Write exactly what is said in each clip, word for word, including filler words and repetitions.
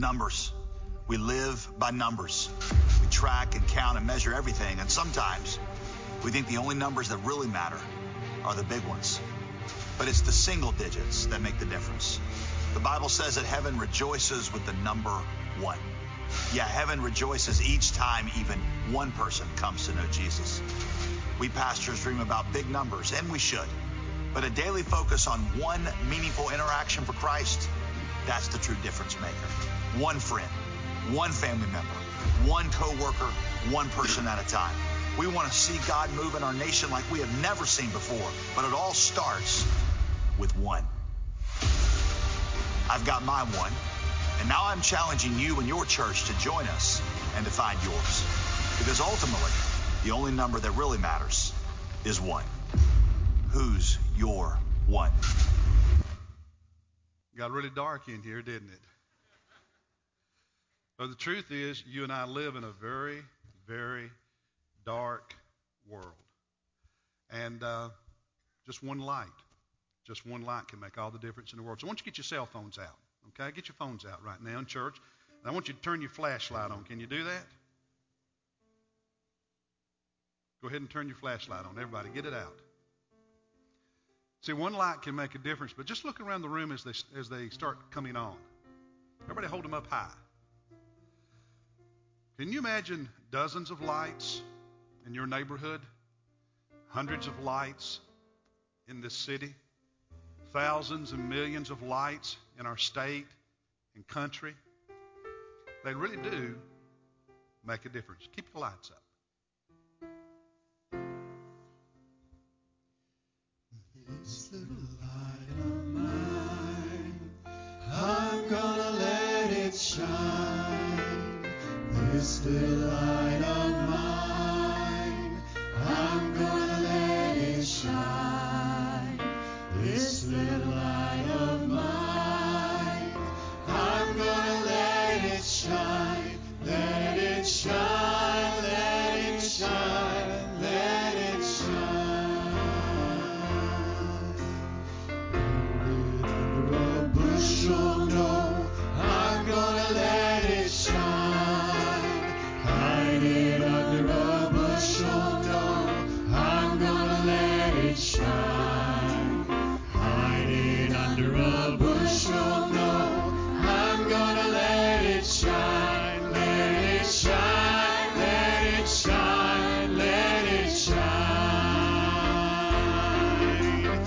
Numbers. We live by numbers. We track and count and measure everything, and sometimes we think the only numbers that really matter are the big ones. But it's the single digits that make the difference. The Bible says that heaven rejoices with the number one. Yeah, heaven rejoices each time even one person comes to know Jesus. We pastors dream about big numbers, and we should. But a daily focus on one meaningful interaction for Christ, that's the true difference maker. One friend, one family member, one co-worker, one person at a time. We want to see God move in our nation like we have never seen before, but it all starts with one. I've got my one, and now I'm challenging you and your church to join us and to find yours. Because ultimately, the only number that really matters is one. Who's your one? Got really dark in here, didn't it? But the truth is, you and I live in a very, very dark world. And uh, just one light. Just one light can make all the difference in the world. So I want you to get your cell phones out, okay? Get your phones out right now in church. And I want you to turn your flashlight on. Can you do that? Go ahead and turn your flashlight on. Everybody, get it out. See, one light can make a difference, but just look around the room as they as they start coming on. Everybody hold them up high. Can you imagine dozens of lights in your neighborhood? Hundreds of lights in this city? Thousands and millions of lights in our state and country? They really do make a difference. Keep the lights up. This little light of mine, I'm gonna let it shine. This little light of mine, I'm gonna let it shine. This little light of mine, I'm gonna let it shine. Let it shine, let it shine, let it shine. Oh no, I'm gonna let it shine. Hide it under a bushel. Oh no, I'm gonna let it shine. Hide it under a bushel. Oh no, I'm gonna let it shine. Let it shine. Let it shine. Let it shine.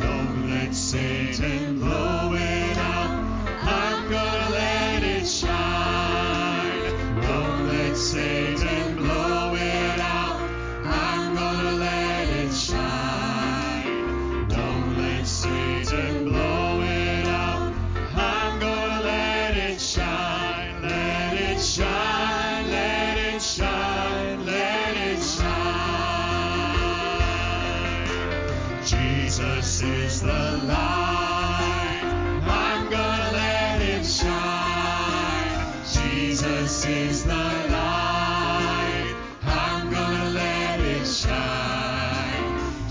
Don't let Satan blow it. Satan, blow it out. I'm gonna let it shine. Don't let Satan blow it out. I'm gonna let it shine. Let it shine. Let it shine. Let it shine. Jesus is the light. I'm gonna let it shine. Jesus is the light.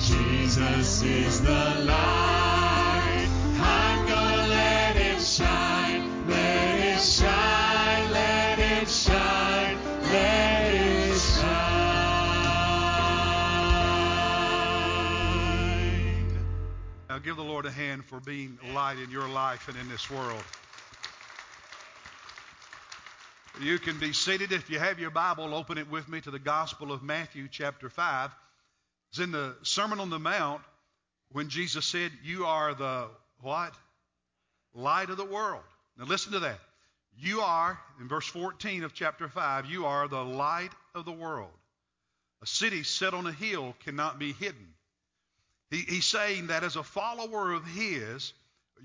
Jesus is the light. I'm gonna let it shine. Let it shine. Let it shine. Let it shine. Now give the Lord a hand for being light in your life and in this world. You can be seated. If you have your Bible, open it with me to the Gospel of Matthew chapter five. It's in the Sermon on the Mount when Jesus said, you are the what? Light of the world. Now listen to that. You are, in verse fourteen of chapter five, you are the light of the world. A city set on a hill cannot be hidden. He, he's saying that as a follower of his,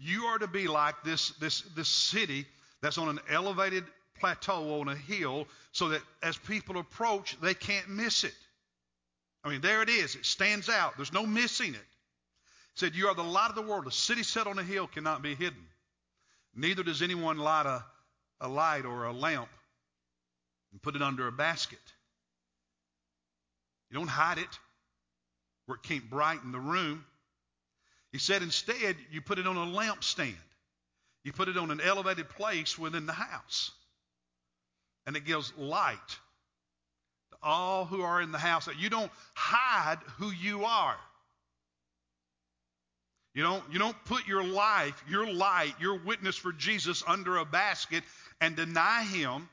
you are to be like this, this, this city that's on an elevated plateau on a hill so that as people approach, they can't miss it. I mean, there it is. It stands out. There's no missing it. It said, you are the light of the world. A city set on a hill cannot be hidden. Neither does anyone light a, a light or a lamp and put it under a basket. You don't hide it where it can't brighten the room. He said, instead, you put it on a lampstand. You put it on an elevated place within the house, and it gives light to all who are in the house. You don't hide who you are. You don't, you don't put your life, your light, your witness for Jesus under a basket and deny him,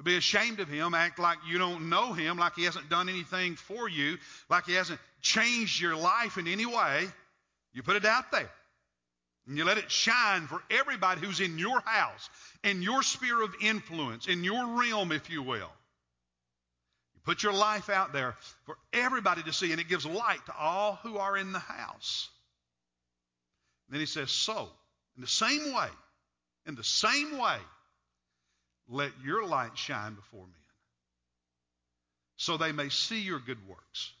be ashamed of him, act like you don't know him, like he hasn't done anything for you, like he hasn't changed your life in any way. You put it out there, and you let it shine for everybody who's in your house, in your sphere of influence, in your realm, if you will. You put your life out there for everybody to see, and it gives light to all who are in the house. And then he says, so, in the same way, in the same way, let your light shine before men, so they may see your good works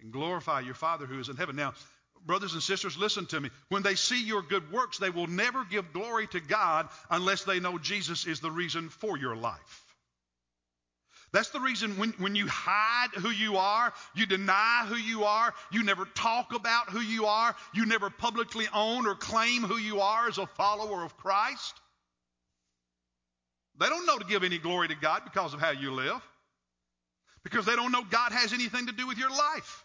and glorify your Father who is in heaven. Now, brothers and sisters, listen to me. When they see your good works, they will never give glory to God unless they know Jesus is the reason for your life. That's the reason when, when you hide who you are, you deny who you are, you never talk about who you are, you never publicly own or claim who you are as a follower of Christ. They don't know to give any glory to God because of how you live, because they don't know God has anything to do with your life.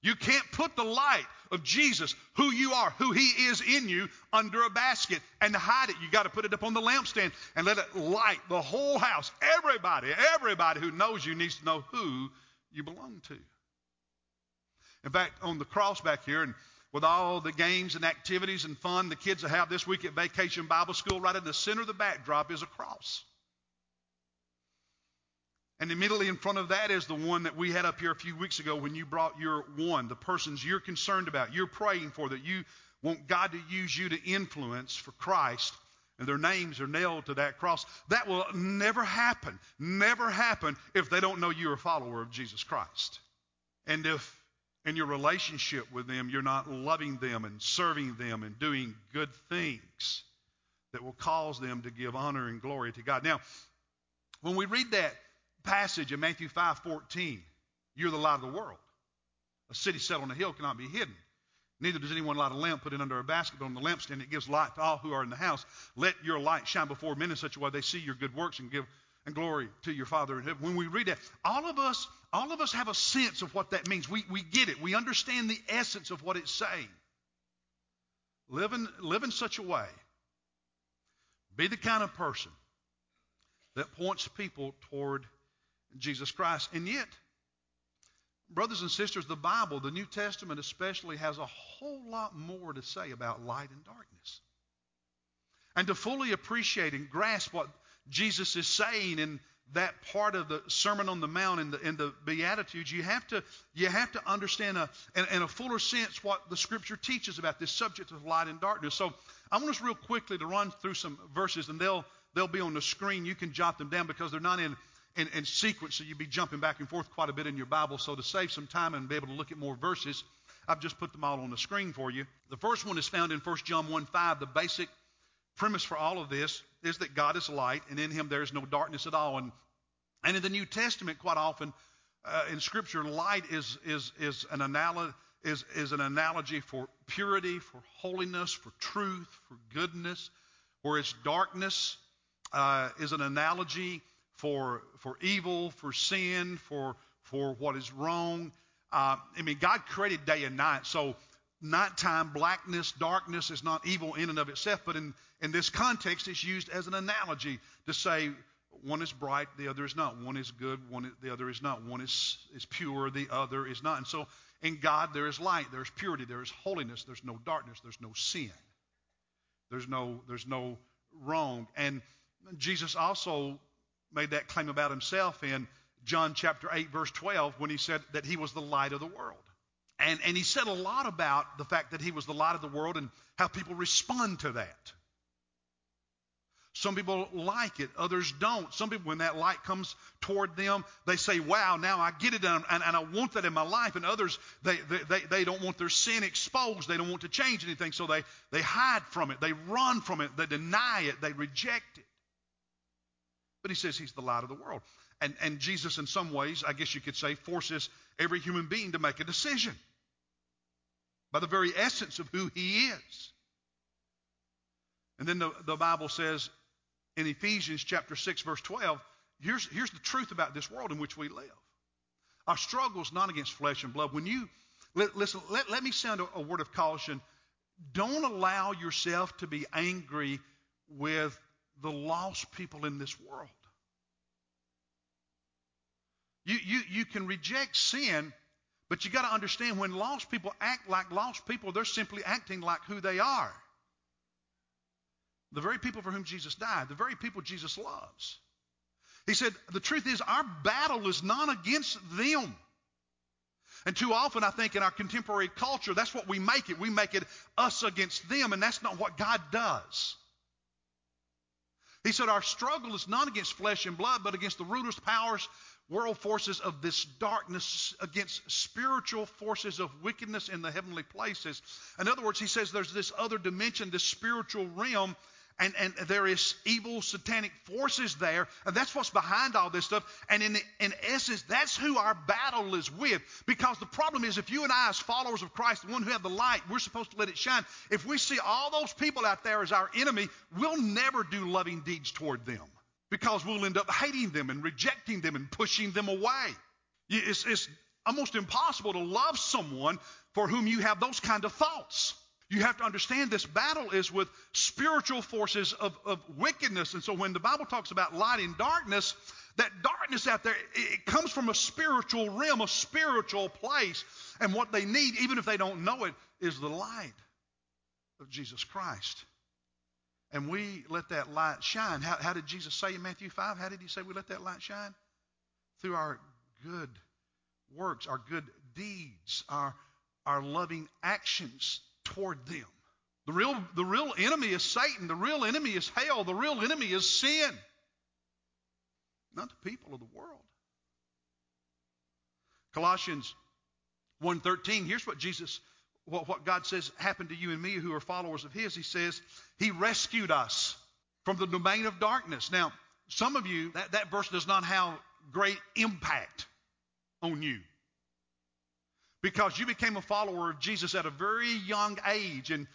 You can't put the light of Jesus, who you are, who he is in you, under a basket and hide it. You've got to put it up on the lampstand and let it light the whole house. Everybody, everybody who knows you needs to know who you belong to. In fact, on the cross back here, and with all the games and activities and fun the kids will have this week at Vacation Bible School, right in the center of the backdrop is a cross. And immediately in front of that is the one that we had up here a few weeks ago when you brought your one, the persons you're concerned about, you're praying for, that you want God to use you to influence for Christ, and their names are nailed to that cross. That will never happen, never happen if they don't know you're a follower of Jesus Christ. And if in your relationship with them, you're not loving them and serving them and doing good things that will cause them to give honor and glory to God. Now, when we read that passage in Matthew five fourteen, you're the light of the world. A city set on a hill cannot be hidden. Neither does anyone light a lamp, put it under a basket, but on the lampstand it gives light to all who are in the house. Let your light shine before men in such a way they see your good works and give and glory to your Father in heaven. When we read that, all of us, all of us have a sense of what that means. We, we get it. We understand the essence of what it's saying. Live in, live in such a way. Be the kind of person that points people toward Jesus Christ. And yet, brothers and sisters, the Bible, the New Testament especially, has a whole lot more to say about light and darkness. And to fully appreciate and grasp what Jesus is saying in that part of the Sermon on the Mount and the, in the Beatitudes, you have to, you have to understand a, in, in a fuller sense what the Scripture teaches about this subject of light and darkness. So I want us real quickly to run through some verses, and they'll, they'll be on the screen. You can jot them down because they're not in, in, in sequence, so you'll be jumping back and forth quite a bit in your Bible. So to save some time and be able to look at more verses, I've just put them all on the screen for you. The first one is found in First John one five, the basic premise for all of this is that God is light, and in him there is no darkness at all. And, and in the New Testament, quite often uh, in Scripture, light is, is, is, an analo- is, is an analogy for purity, for holiness, for truth, for goodness, whereas darkness uh, is an analogy for, for evil, for sin, for, for what is wrong. Uh, I mean, God created day and night, so nighttime, blackness, darkness is not evil in and of itself, but in, in this context, it's used as an analogy to say one is bright, the other is not. One is good, one is, the other is not. One is, is pure, the other is not. And so in God, there is light, there is purity, there is holiness, there's no darkness, there's no sin. There's no, there's no wrong. And Jesus also made that claim about himself in John chapter eight, verse twelve, when he said that he was the light of the world. And, and he said a lot about the fact that he was the light of the world and how people respond to that. Some people like it, others don't. Some people, when that light comes toward them, they say, wow, now I get it, and, and, and I want that in my life. And others, they, they, they, they don't want their sin exposed. They don't want to change anything, so they, they hide from it. They run from it. They deny it. They reject it. But he says he's the light of the world. And, and Jesus, in some ways, I guess you could say, forces every human being to make a decision by the very essence of who he is. And then the, the Bible says in Ephesians chapter six, verse twelve, here's, here's the truth about this world in which we live. Our struggle is not against flesh and blood. When you, let, listen, let, let me sound a, a word of caution. Don't allow yourself to be angry with the lost people in this world. You, you, you can reject sin, but you got to understand when lost people act like lost people, they're simply acting like who they are. The very people for whom Jesus died, the very people Jesus loves. He said, the truth is our battle is not against them. And too often I think in our contemporary culture, that's what we make it. We make it us against them, and that's not what God does. He said our struggle is not against flesh and blood, but against the rulers, powers, world forces of this darkness, against spiritual forces of wickedness in the heavenly places. In other words, he says there's this other dimension, this spiritual realm, And, and there is evil satanic forces there, and that's what's behind all this stuff. And in, the, in essence, that's who our battle is with. Because the problem is, if you and I, as followers of Christ, the one who have the light, we're supposed to let it shine. If we see all those people out there as our enemy, we'll never do loving deeds toward them, because we'll end up hating them and rejecting them and pushing them away. It's, it's almost impossible to love someone for whom you have those kind of thoughts. You have to understand this battle is with spiritual forces of, of wickedness. And so when the Bible talks about light and darkness, that darkness out there, it, it comes from a spiritual realm, a spiritual place. And what they need, even if they don't know it, is the light of Jesus Christ. And we let that light shine. How, how did Jesus say in Matthew five? How did he say we let that light shine? Through our good works, our good deeds, our, our loving actions toward them. The real, the real enemy is Satan. The real enemy is hell. The real enemy is sin. Not the people of the world. Colossians one thirteen, here's what Jesus, what, what God says happened to you and me who are followers of his. He says, he rescued us from the domain of darkness. Now, some of you, that, that verse does not have great impact on you, because you became a follower of Jesus at a very young age. And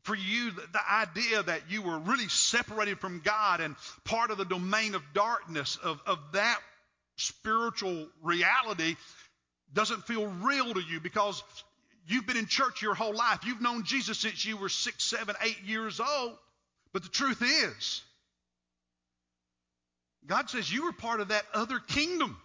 for you, the, the idea that you were really separated from God and part of the domain of darkness, of, of that spiritual reality, doesn't feel real to you, because you've been in church your whole life. You've known Jesus since you were six, seven, eight years old. But the truth is, God says you were part of that other kingdom.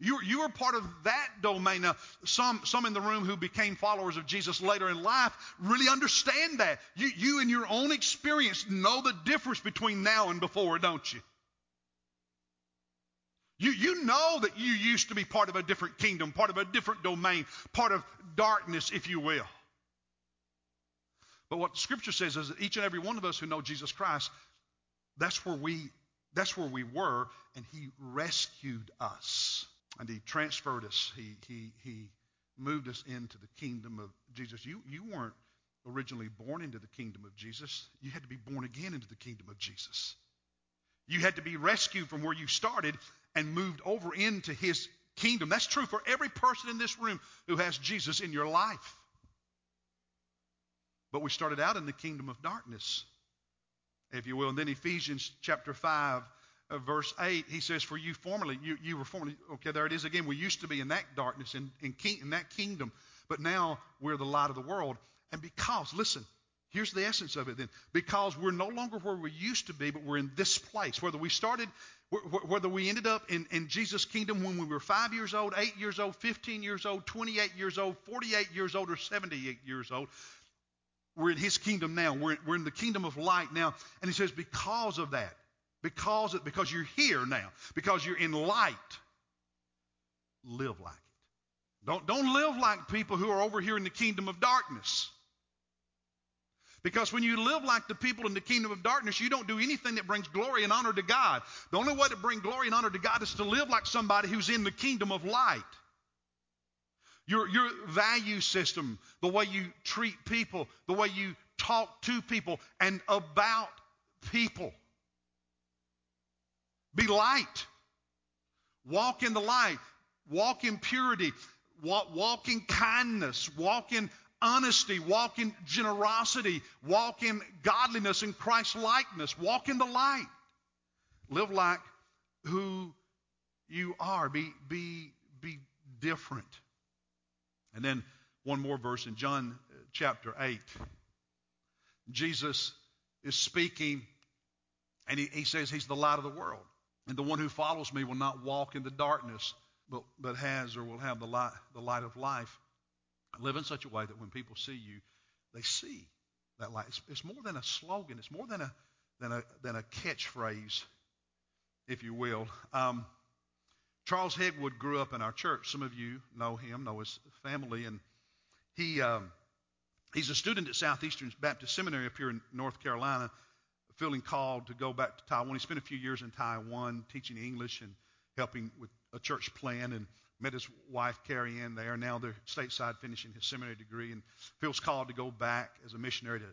You, you were part of that domain. Now, some, some in the room who became followers of Jesus later in life really understand that. You, you in your own experience know the difference between now and before, don't you? You, you know that you used to be part of a different kingdom, part of a different domain, part of darkness, if you will. But what the Scripture says is that each and every one of us who know Jesus Christ, that's where we, that's where we were, and he rescued us. And he transferred us. He, he, he moved us into the kingdom of Jesus. You, you weren't originally born into the kingdom of Jesus. You had to be born again into the kingdom of Jesus. You had to be rescued from where you started and moved over into his kingdom. That's true for every person in this room who has Jesus in your life. But we started out in the kingdom of darkness, if you will. And then Ephesians chapter five, Uh, verse eight, he says, for you formerly, you, you were formerly, okay, there it is again. We used to be in that darkness, in, in, king, in that kingdom, but now we're the light of the world. And because, listen, here's the essence of it then. Because we're no longer where we used to be, but we're in this place. Whether we started, wh- whether we ended up in, in Jesus' kingdom when we were five years old, eight years old, fifteen years old, twenty-eight years old, forty-eight years old, or seventy-eight years old, we're in his kingdom now. We're, we're in the kingdom of light now. And he says, because of that, Because, of, because you're here now, because you're in light, live like it. Don't, don't live like people who are over here in the kingdom of darkness. Because when you live like the people in the kingdom of darkness, you don't do anything that brings glory and honor to God. The only way to bring glory and honor to God is to live like somebody who's in the kingdom of light. Your, your value system, the way you treat people, the way you talk to people and about people. Be light. Walk in the light. Walk in purity. Walk in kindness, walk in honesty, walk in generosity, walk in godliness and Christ-likeness, walk in the light. Live like who you are. Be, be, be different. And then one more verse in John chapter eight. Jesus is speaking, and he, he says he's the light of the world. And the one who follows me will not walk in the darkness, but, but has or will have the light, the light of life. Live in such a way that when people see you, they see that light. It's, it's more than a slogan. It's more than a than a than a catchphrase, if you will. Um, Charles Hegwood grew up in our church. Some of you know him, know his family, and he um, he's a student at Southeastern Baptist Seminary up here in North Carolina, feeling called to go back to Taiwan. He spent a few years in Taiwan teaching English and helping with a church plan, and met his wife, Carrie Ann, there. Now they're stateside finishing his seminary degree, and feels called to go back as a missionary to uh,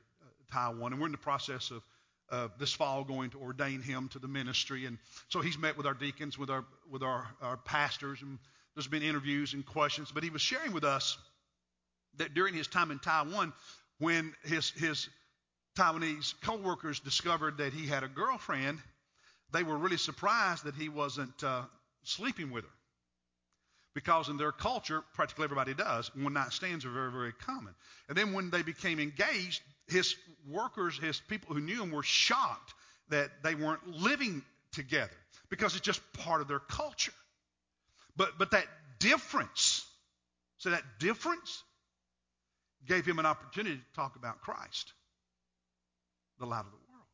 Taiwan. And we're in the process of uh, this fall going to ordain him to the ministry. And so he's met with our deacons, with our with our, our pastors, and there's been interviews and questions. But he was sharing with us that during his time in Taiwan, when his his Taiwanese co-workers discovered that he had a girlfriend, they were really surprised that he wasn't uh, sleeping with her. Because in their culture, practically everybody does. One-night stands are very, very common. And then when they became engaged, his workers, his people who knew him, were shocked that they weren't living together because it's just part of their culture. But but that difference, so that difference gave him an opportunity to talk about Christ, the light of the world.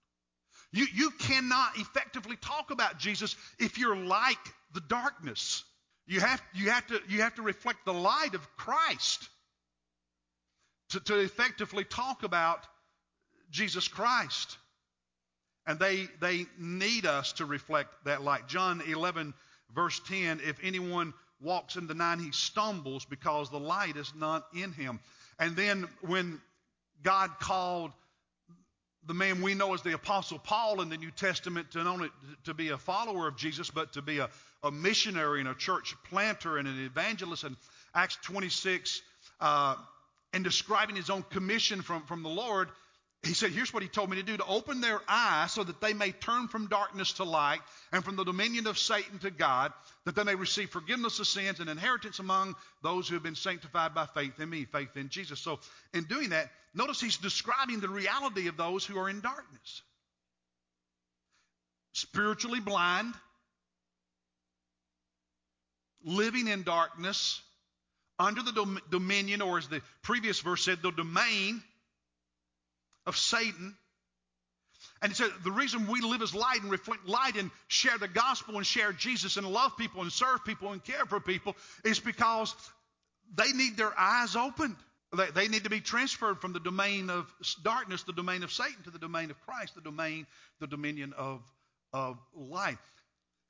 You, you cannot effectively talk about Jesus if you're like the darkness. You have, you have to, you have to reflect the light of Christ to, to effectively talk about Jesus Christ. And they, they need us to reflect that light. John eleven, verse ten, if anyone walks in the night, he stumbles because the light is not in him. And then when God called the man we know as the Apostle Paul in the New Testament to not only to be a follower of Jesus, but to be a, a missionary and a church planter and an evangelist. And Acts twenty-six, uh, in describing his own commission from, from the Lord, he said, here's what he told me to do, to open their eyes so that they may turn from darkness to light and from the dominion of Satan to God, that they may receive forgiveness of sins and inheritance among those who have been sanctified by faith in me, faith in Jesus. So in doing that, notice he's describing the reality of those who are in darkness. Spiritually blind, living in darkness, under the dom- dominion, or as the previous verse said, the domain of Satan. And he said the reason we live as light and reflect light and share the gospel and share Jesus and love people and serve people and care for people is because they need their eyes opened. They, they need to be transferred from the domain of darkness, the domain of Satan, to the domain of Christ, the domain, the dominion of, of light.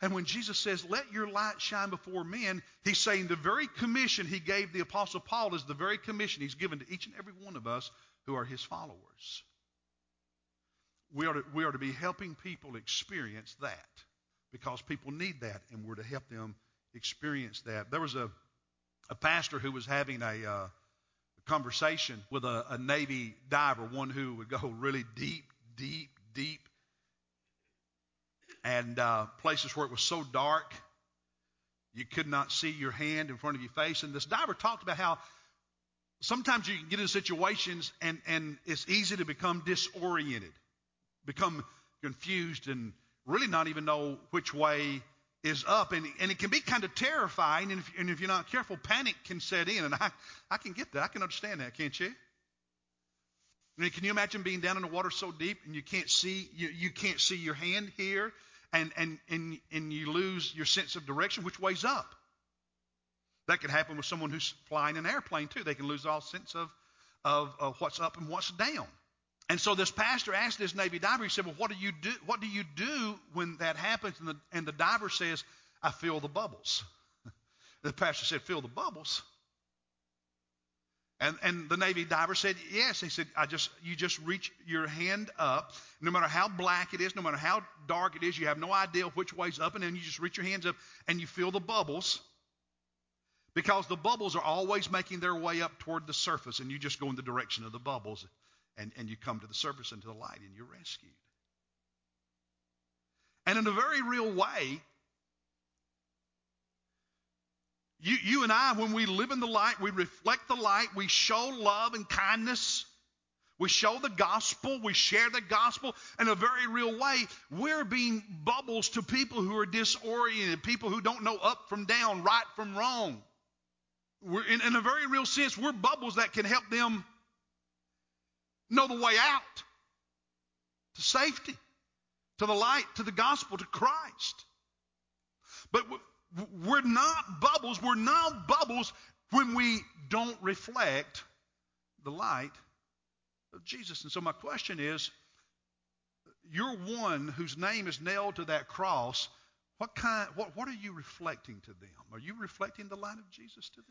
And when Jesus says, let your light shine before men, he's saying the very commission he gave the Apostle Paul is the very commission he's given to each and every one of us who are his followers. We are to, we are to be helping people experience that because people need that, and we're to help them experience that. There was a, a pastor who was having a, uh, a conversation with a, a Navy diver, one who would go really deep, deep, deep, and uh, places where it was so dark you could not see your hand in front of your face. And this diver talked about how sometimes you can get in situations and, and it's easy to become disoriented, become confused, and really not even know which way is up. And, and it can be kind of terrifying, and if, and if you're not careful, panic can set in. And I, I can get that. I can understand that, can't you? I mean, can you imagine being down in the water so deep and you can't see you, you can't see your hand here, and, and, and, and you lose your sense of direction? Which way's up? That could happen with someone who's flying an airplane, too. They can lose all sense of, of, of what's up and what's down. And so this pastor asked this Navy diver, he said, well, what do you do, what do, you do when that happens? And the, and the diver says, I feel the bubbles. The pastor said, feel the bubbles? And, and the Navy diver said, yes. He said, I just you just reach your hand up. No matter how black it is, no matter how dark it is, you have no idea which way's up, and then you just reach your hands up, and you feel the bubbles. because the bubbles are always making their way up toward the surface, and you just go in the direction of the bubbles, and, and you come to the surface and to the light, and you're rescued. And in a very real way, you, you and I, when we live in the light, we reflect the light, we show love and kindness, we show the gospel, we share the gospel. In a very real way, we're being bubbles to people who are disoriented, people who don't know up from down, right from wrong. We're in, in a very real sense, we're bubbles that can help them know the way out to safety, to the light, to the gospel, to Christ. But we're not bubbles. We're not bubbles when we don't reflect the light of Jesus. And so my question is, you're one whose name is nailed to that cross. What kind? What, what are you reflecting to them? Are you reflecting the light of Jesus to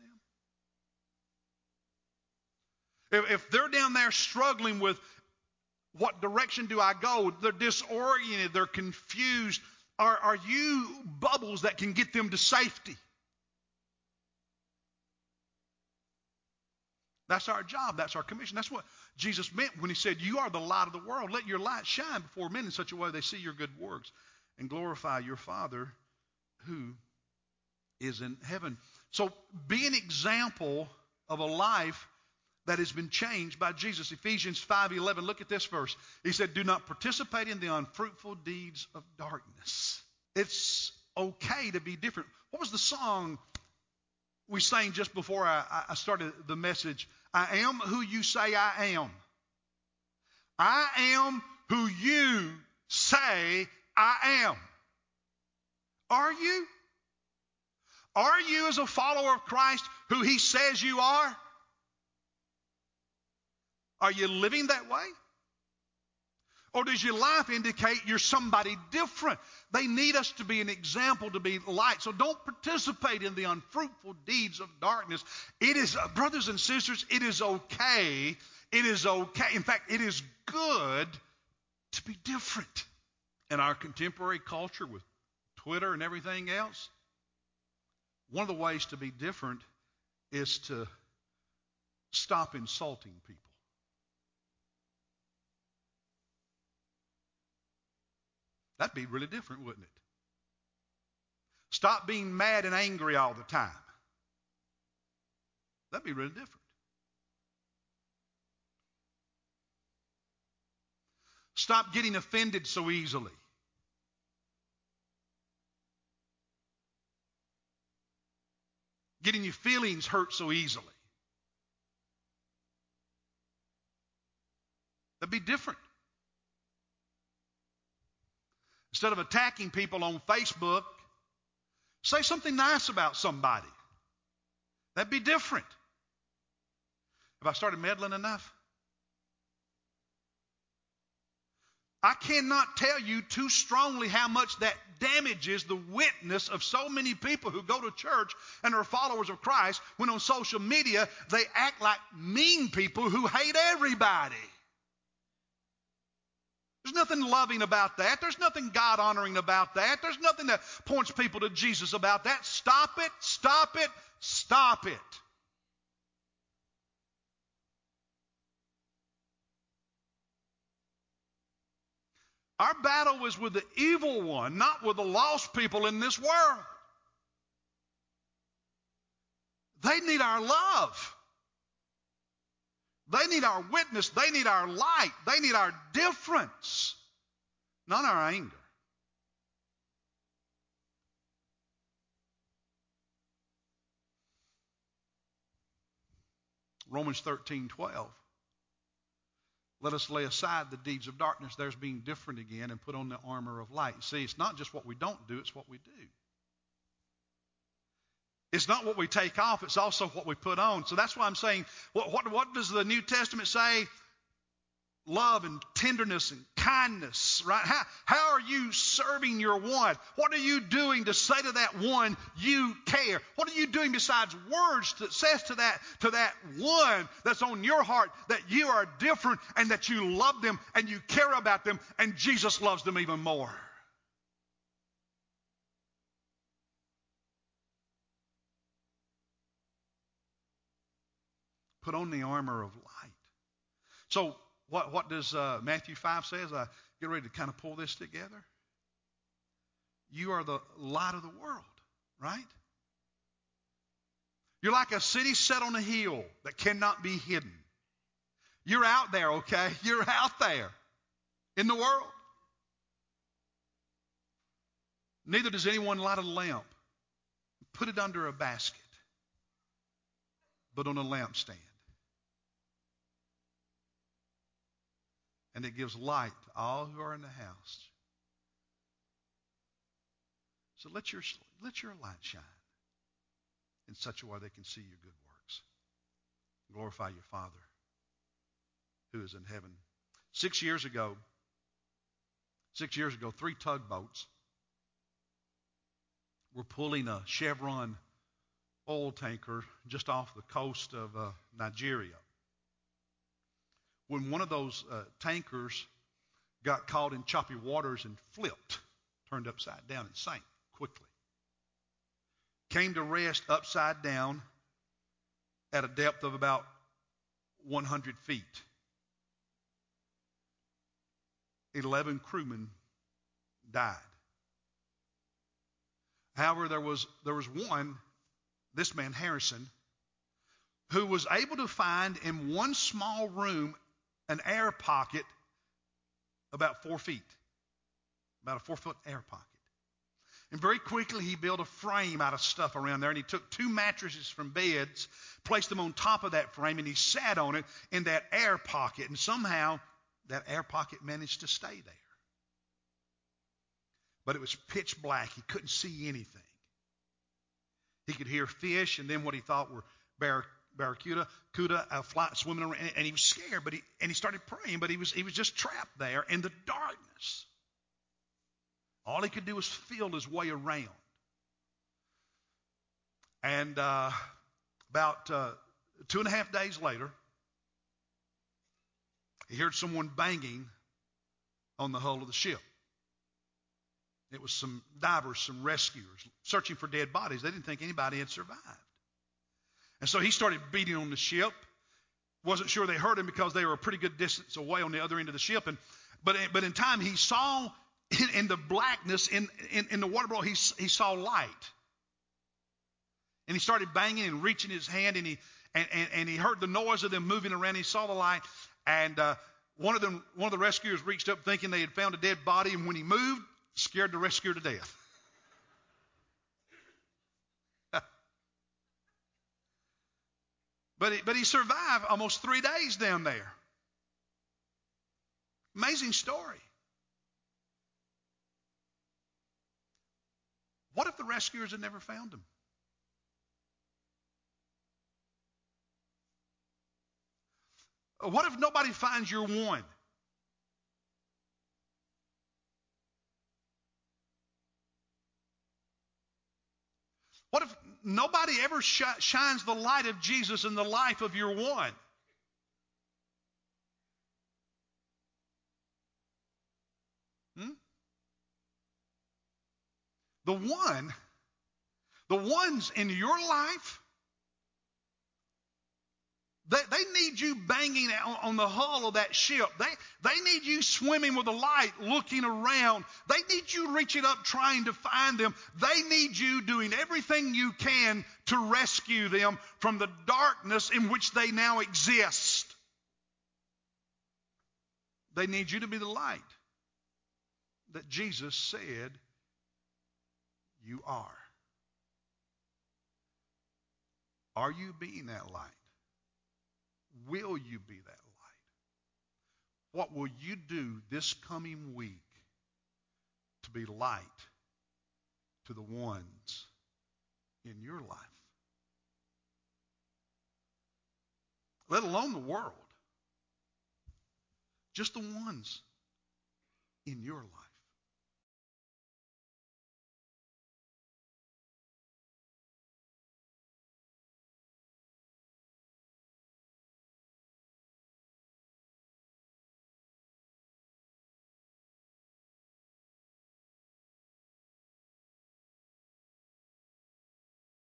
them? If, if they're down there struggling with what direction do I go, they're disoriented, they're confused, are, are you bubbles that can get them to safety? That's our job. That's our commission. That's what Jesus meant when he said, you are the light of the world. Let your light shine before men in such a way they see your good works and glorify your Father who is in heaven. So be an example of a life that has been changed by Jesus. Ephesians five eleven, look at this verse. He said, do not participate in the unfruitful deeds of darkness. It's okay to be different. What was the song we sang just before I, I started the message? I am who you say I am. I am who you say I am. Are you? Are you as a follower of Christ who he says you are? Are you living that way? Or does your life indicate you're somebody different? They need us to be an example, to be light. So don't participate in the unfruitful deeds of darkness. It is, brothers and sisters, it is okay. It is okay. In fact, it is good to be different. In our contemporary culture with Twitter and everything else, one of the ways to be different is to stop insulting people. That'd be really different, wouldn't it? Stop being mad and angry all the time. That'd be really different. Stop getting offended so easily. Getting your feelings hurt so easily. That'd be different. Instead of attacking people on Facebook, say something nice about somebody. That'd be different. Have I started meddling enough? I cannot tell you too strongly how much that damages the witness of so many people who go to church and are followers of Christ when on social media they act like mean people who hate everybody. There's nothing loving about that. There's nothing God-honoring about that. There's nothing that points people to Jesus about that. Stop it, stop it, stop it. Our battle is with the evil one, not with the lost people in this world. They need our love. They need our witness. They need our light. They need our difference, not our anger. Romans thirteen twelve. Let us lay aside the deeds of darkness. There's being different again and put on the armor of light. See, it's not just what we don't do. It's what we do. It's not what we take off. It's also what we put on. So that's why I'm saying, what, what, what does the New Testament say? Love and tenderness and kindness, right? How, how are you serving your one? What are you doing to say to that one, you care? What are you doing besides words that says to that, to that one that's on your heart that you are different and that you love them and you care about them and Jesus loves them even more? Put on the armor of light. So what, what does uh, Matthew five say as I get ready to kind of pull this together? You are the light of the world, right? You're like a city set on a hill that cannot be hidden. You're out there, okay? You're out there in the world. Neither does anyone light a lamp, put it under a basket, but on a lampstand. And it gives light to all who are in the house. So let your, let your light shine in such a way they can see your good works. Glorify your Father who is in heaven. Six years ago, six years ago, three tugboats were pulling a Chevron oil tanker just off the coast of uh, Nigeria. When one of those uh, tankers got caught in choppy waters and flipped, turned upside down and sank quickly. Came to rest upside down at a depth of about one hundred feet. Eleven crewmen died. However, there was, there was one, this man Harrison, who was able to find in one small room an air pocket about four feet. About a four-foot air pocket. And very quickly he built a frame out of stuff around there, and he took two mattresses from beds, placed them on top of that frame, and he sat on it in that air pocket. And somehow that air pocket managed to stay there. But it was pitch black. He couldn't see anything. He could hear fish and then what he thought were bar- barracuda, cuda, uh, fly, swimming around, and, and he was scared. But he, and he started praying, but he was he was just trapped there in the darkness. All he could do was feel his way around. And uh, about uh, two and a half days later, he heard someone banging on the hull of the ship. It was some divers, some rescuers, searching for dead bodies. They didn't think anybody had survived. And so he started beating on the ship. Wasn't sure they heard him because they were a pretty good distance away on the other end of the ship. And But, but in time, he saw... In, in the blackness, in, in, in the water below, he, he saw light. And he started banging and reaching his hand, and he and, and, and he heard the noise of them moving around. He saw the light, and uh, one of them, one of the rescuers reached up thinking they had found a dead body, and when he moved, scared the rescuer to death. but, he, but he survived almost three days down there. Amazing story. What if the rescuers had never found him? What if nobody finds your one? What if nobody ever sh- shines the light of Jesus in the life of your one? Hmm? The one, the ones in your life, they, they need you banging on, on the hull of that ship. They, they need you swimming with the light, looking around. They need you reaching up, trying to find them. They need you doing everything you can to rescue them from the darkness in which they now exist. They need you to be the light that Jesus said you are. Are you being that light? Will you be that light? What will you do this coming week to be light to the ones in your life? Let alone the world. Just the ones in your life.